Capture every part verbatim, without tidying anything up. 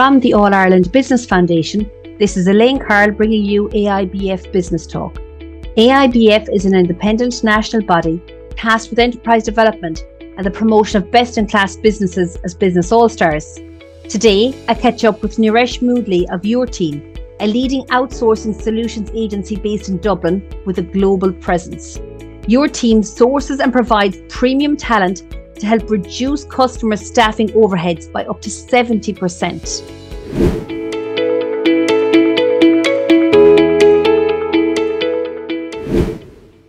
From the All-Ireland Business Foundation, this is Elaine Carl bringing you A I B F Business Talk. A I B F is an independent national body tasked with enterprise development and the promotion of best-in-class businesses as business all-stars. Today, I catch up with Niresh Moodley of YourTeam, a leading outsourcing solutions agency based in Dublin with a global presence. YourTeam sources and provides premium talent to help reduce customer staffing overheads by up to seventy percent.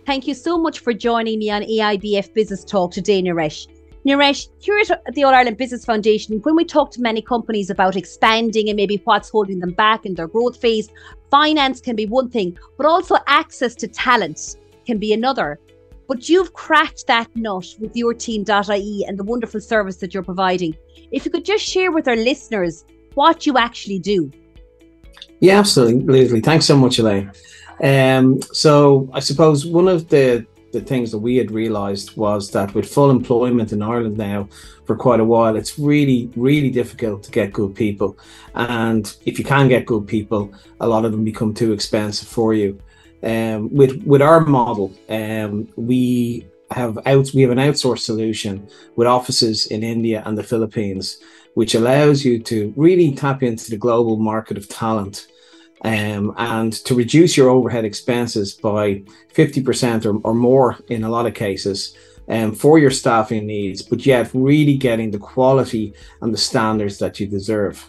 Thank you so much for joining me on A I B F Business Talk today, Niresh. Niresh, here at the All-Ireland Business Foundation, when we talk to many companies about expanding and maybe what's holding them back in their growth phase, finance can be one thing, but also access to talent can be another. But you've cracked that nut with YourTeam dot I E and the wonderful service that you're providing. If you could just share with our listeners what you actually do. Yeah, absolutely. Thanks so much, Elaine. Um, so I suppose one of the, the things that we had realised was that with full employment in Ireland now for quite a while, it's really, really difficult to get good people. And if you can get good people, a lot of them become too expensive for you. Um, with with our model, um, we have out we have an outsourced solution with offices in India and the Philippines, which allows you to really tap into the global market of talent. Um, and to reduce your overhead expenses by fifty percent or, or more in a lot of cases um, for your staffing needs, but yet really getting the quality and the standards that you deserve.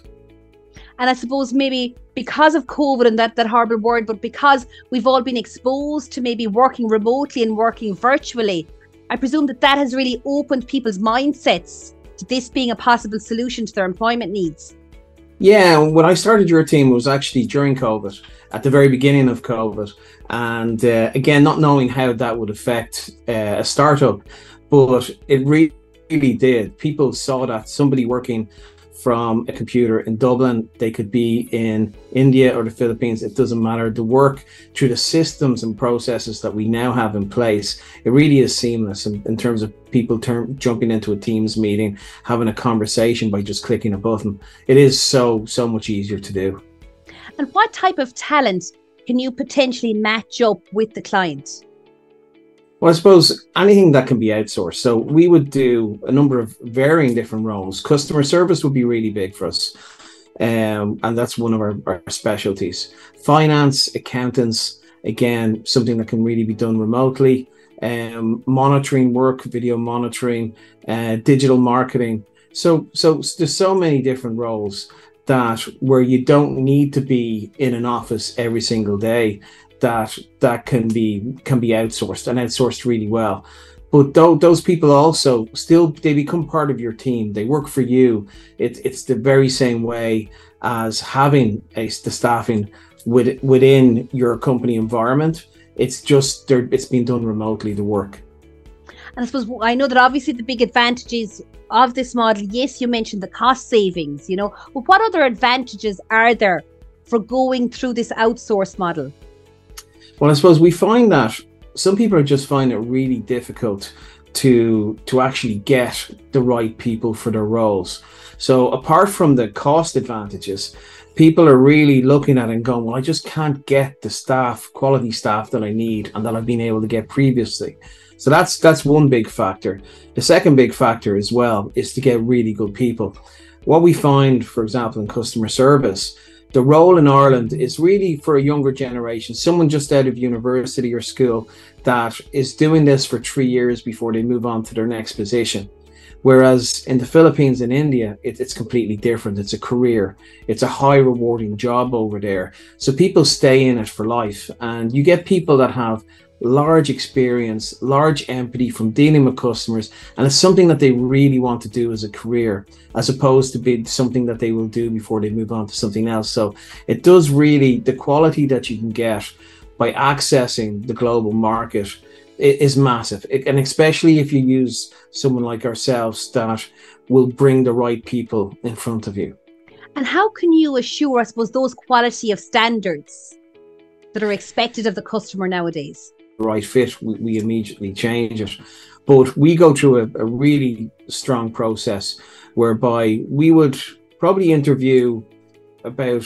And I suppose maybe because of COVID and that, that horrible word, but because we've all been exposed to maybe working remotely and working virtually, I presume that that has really opened people's mindsets to this being a possible solution to their employment needs. Yeah, when I started YourTeam, it was actually during COVID, at the very beginning of COVID. And uh, again, not knowing how that would affect uh, a startup, but it really, really did. People saw that somebody working from a computer in Dublin, they could be in India or the Philippines, it doesn't matter. The work through the systems and processes that we now have in place, it really is seamless in, in terms of people term, jumping into a Teams meeting, having a conversation by just clicking a button. It is so, so much easier to do. And what type of talent can you potentially match up with the client? Well, I suppose anything that can be outsourced. So we would do a number of varying different roles. Customer service would be really big for us. Um, and that's one of our, our specialties. Finance, accountants, again, something that can really be done remotely. Um, monitoring work, video monitoring, uh, digital marketing. So, so there's so many different roles that where you don't need to be in an office every single day. that that can be can be outsourced and outsourced really well. But th- those people also still, they become part of your team. They work for you. It, it's the very same way as having a, the staffing with, within your company environment. It's just, it's being done remotely, the work. And I suppose, I know that obviously the big advantages of this model, yes, you mentioned the cost savings, you know, but what other advantages are there for going through this outsource model? Well, I suppose we find that some people just find it really difficult to to actually get the right people for their roles. So apart from the cost advantages, people are really looking at it and going, well, I just can't get the staff, quality staff that I need and that I've been able to get previously. So that's that's one big factor. The second big factor as well is to get really good people. What we find, for example, in customer service, the role in Ireland is really for a younger generation, someone just out of university or school that is doing this for three years before they move on to their next position. Whereas in the Philippines and India, it, it's completely different. It's a career. It's a high rewarding job over there. So people stay in it for life, and you get people that have large experience, large empathy from dealing with customers, and it's something that they really want to do as a career, as opposed to be something that they will do before they move on to something else. So it does really, the quality that you can get by accessing the global market is massive, it, and especially if you use someone like ourselves that will bring the right people in front of you. And how can you assure, I suppose, those quality of standards that are expected of the customer nowadays? Right fit, we, we immediately change it, but we go through a, a really strong process whereby we would probably interview about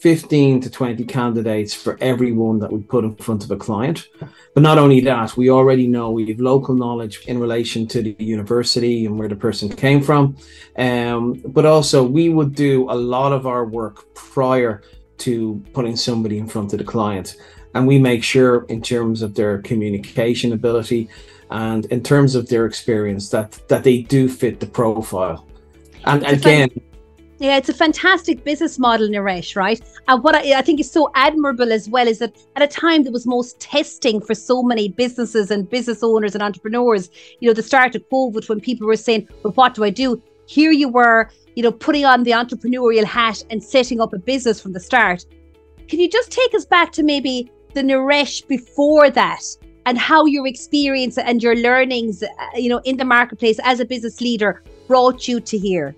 fifteen to twenty candidates for everyone that we put in front of a client. But not only that, we already know we have local knowledge in relation to the university and where the person came from. Um, but also we would do a lot of our work prior to putting somebody in front of the client. And we make sure in terms of their communication ability and in terms of their experience that, that they do fit the profile. And again, yeah, it's a fantastic business model, Niresh, right? And what I, I think is so admirable as well is that at a time that was most testing for so many businesses and business owners and entrepreneurs, you know, the start of COVID, when people were saying, well, what do I do? Here you were, you know, putting on the entrepreneurial hat and setting up a business from the start. Can you just take us back to maybe the Niresh before that and how your experience and your learnings, you know, in the marketplace as a business leader brought you to here?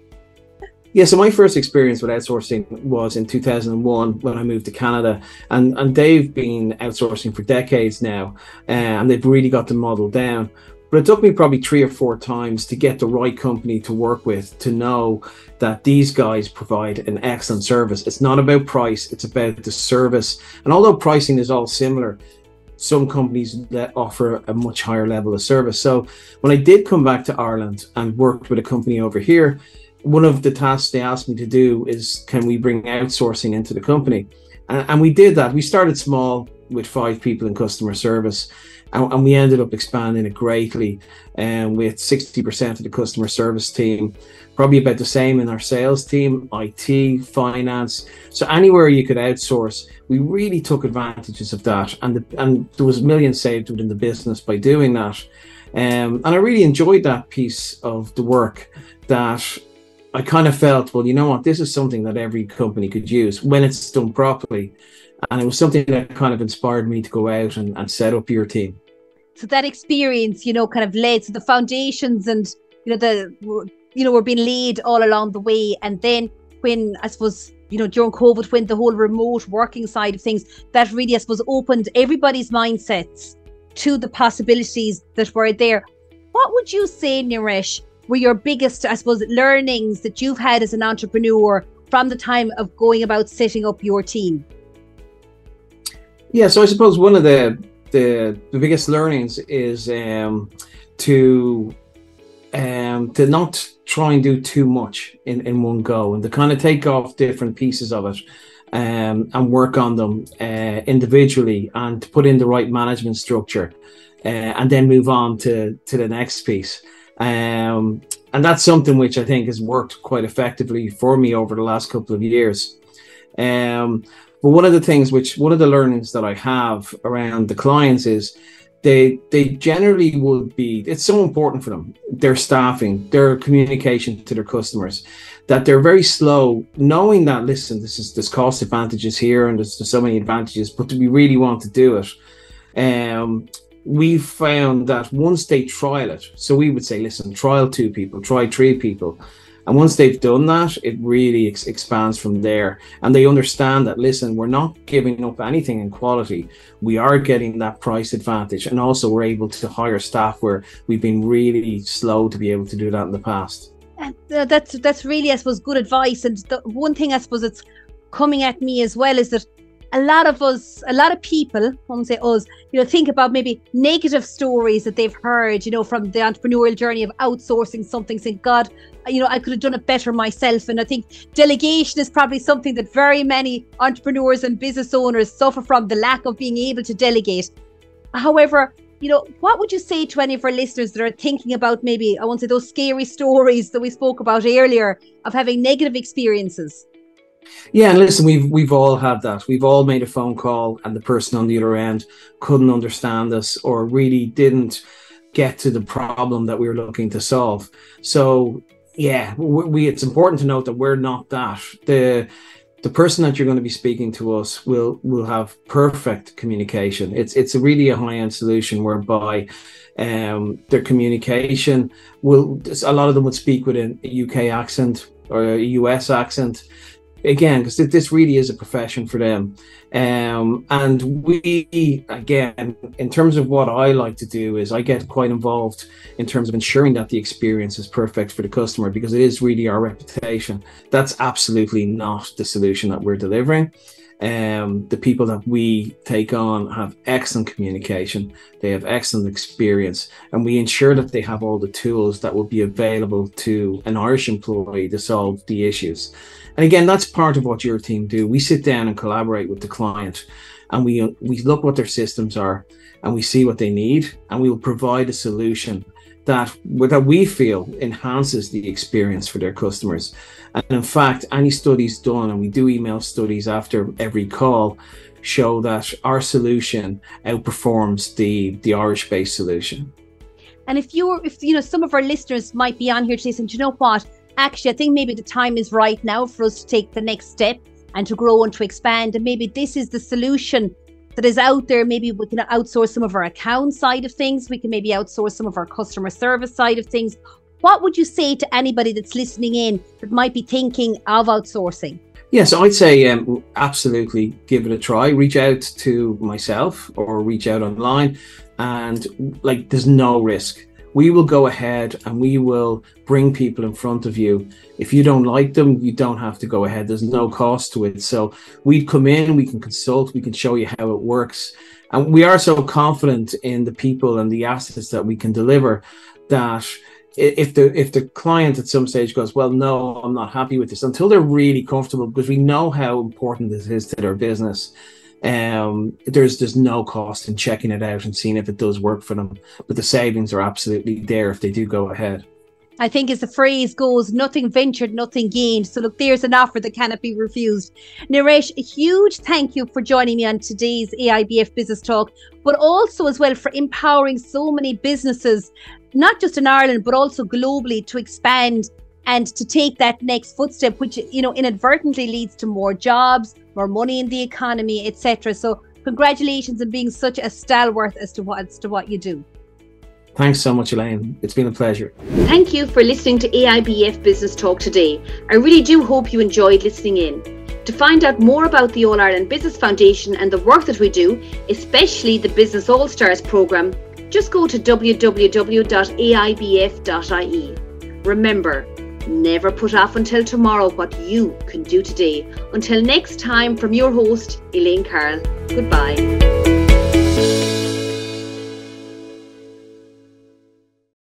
Yeah, so my first experience with outsourcing was in two thousand one when I moved to Canada, and, and they've been outsourcing for decades now, uh, and they've really got the model down. But it took me probably three or four times to get the right company to work with, to know that these guys provide an excellent service. It's not about price, it's about the service. And although pricing is all similar, some companies that offer a much higher level of service. So when I did come back to Ireland and worked with a company over here, one of the tasks they asked me to do is, can we bring outsourcing into the company? And, and we did that. We started small with five people in customer service, and, and we ended up expanding it greatly, and um, with sixty percent of the customer service team, probably about the same in our sales team, I T, finance. So anywhere you could outsource, we really took advantages of that. And, the, and there was millions saved within the business by doing that. Um, and I really enjoyed that piece of the work, that I kind of felt, well, you know what, this is something that every company could use when it's done properly. And it was something that kind of inspired me to go out and, and set up YourTeam. So that experience, you know, kind of led to the foundations and, you know, the, you know, we're being laid all along the way. And then when, I suppose, you know, during COVID, when the whole remote working side of things, that really, I suppose, opened everybody's mindsets to the possibilities that were there. What would you say, Niresh, were your biggest, I suppose, learnings that you've had as an entrepreneur from the time of going about setting up YourTeam? Yeah, so I suppose one of the the, the biggest learnings is um, to um, to not try and do too much in, in one go, and to kind of take off different pieces of it um, and work on them uh, individually, and to put in the right management structure uh, and then move on to, to the next piece. Um, and that's something which I think has worked quite effectively for me over the last couple of years. Um, but one of the things which, one of the learnings that I have around the clients is they, they generally would be, it's so important for them, their staffing, their communication to their customers, that they're very slow knowing that, listen, this is, there's cost advantages here and there's, there's so many advantages, but do we really want to do it? Um, We've found that once they trial it, so we would say, listen, trial two people, try three people. And once they've done that, it really ex expands from there. And they understand that, listen, we're not giving up anything in quality. We are getting that price advantage. And also we're able to hire staff where we've been really slow to be able to do that in the past. And uh, that's, that's really, I suppose, good advice. And the one thing I suppose it's coming at me as well is that a lot of us, a lot of people, I won't say us, you know, think about maybe negative stories that they've heard, you know, from the entrepreneurial journey of outsourcing something, saying, God, you know, I could have done it better myself. And I think delegation is probably something that very many entrepreneurs and business owners suffer from, the lack of being able to delegate. However, you know, what would you say to any of our listeners that are thinking about maybe, I won't say those scary stories that we spoke about earlier of having negative experiences? Yeah, and listen, we've we've all had that. We've all made a phone call and the person on the other end couldn't understand us or really didn't get to the problem that we were looking to solve. So, yeah, we, we it's important to note that we're not that. The the person that you're going to be speaking to us will will have perfect communication. It's it's really a high-end solution whereby um, their communication will, a lot of them would speak with an U K accent or a U S accent. again, because th this really is a profession for them. Um, and we, again, in terms of what I like to do is I get quite involved in terms of ensuring that the experience is perfect for the customer, because it is really our reputation. That's absolutely not the solution that we're delivering. Um, the people that we take on have excellent communication, they have excellent experience, and we ensure that they have all the tools that will be available to an Irish employee to solve the issues. And again, that's part of what YourTeam do. We sit down and collaborate with the client, and we, we look what their systems are, and we see what they need, and we will provide a solution that, that we feel enhances the experience for their customers. And in fact, any studies done, and we do email studies after every call, show that our solution outperforms the, the Irish-based solution. And if you were, if you know, some of our listeners might be on here today saying, do you know what, actually, I think maybe the time is right now for us to take the next step and to grow and to expand. And maybe this is the solution that is out there. Maybe we can outsource some of our account side of things. We can maybe outsource some of our customer service side of things. What would you say to anybody that's listening in that might be thinking of outsourcing? Yes, yeah, so I'd say um, absolutely give it a try. Reach out to myself or reach out online, and like, there's no risk. We will go ahead and we will bring people in front of you. If you don't like them, you don't have to go ahead. There's no cost to it. So we'd come in, we can consult, we can show you how it works. And we are so confident in the people and the assets that we can deliver that if the, if the client at some stage goes, well, no, I'm not happy with this, until they're really comfortable, because we know how important this is to their business. Um, there's there's no cost in checking it out and seeing if it does work for them, but the savings are absolutely there if they do go ahead. I think, as the phrase goes, nothing ventured, nothing gained. So look, there's an offer that cannot be refused. Niresh, a huge thank you for joining me on today's A I B F Business Talk, but also as well for empowering so many businesses, not just in Ireland, but also globally, to expand and to take that next footstep, which, you know, inadvertently leads to more jobs, more money in the economy, et cetera. So congratulations on being such a stalwart as to what, as to what you do. Thanks so much, Elaine. It's been a pleasure. Thank you for listening to A I B F Business Talk today. I really do hope you enjoyed listening in. To find out more about the All-Ireland Business Foundation and the work that we do, especially the Business All-Stars programme, just go to w w w dot a i b f dot i e. Remember, never put off until tomorrow what you can do today. Until next time, from your host, Elaine Carl. Goodbye.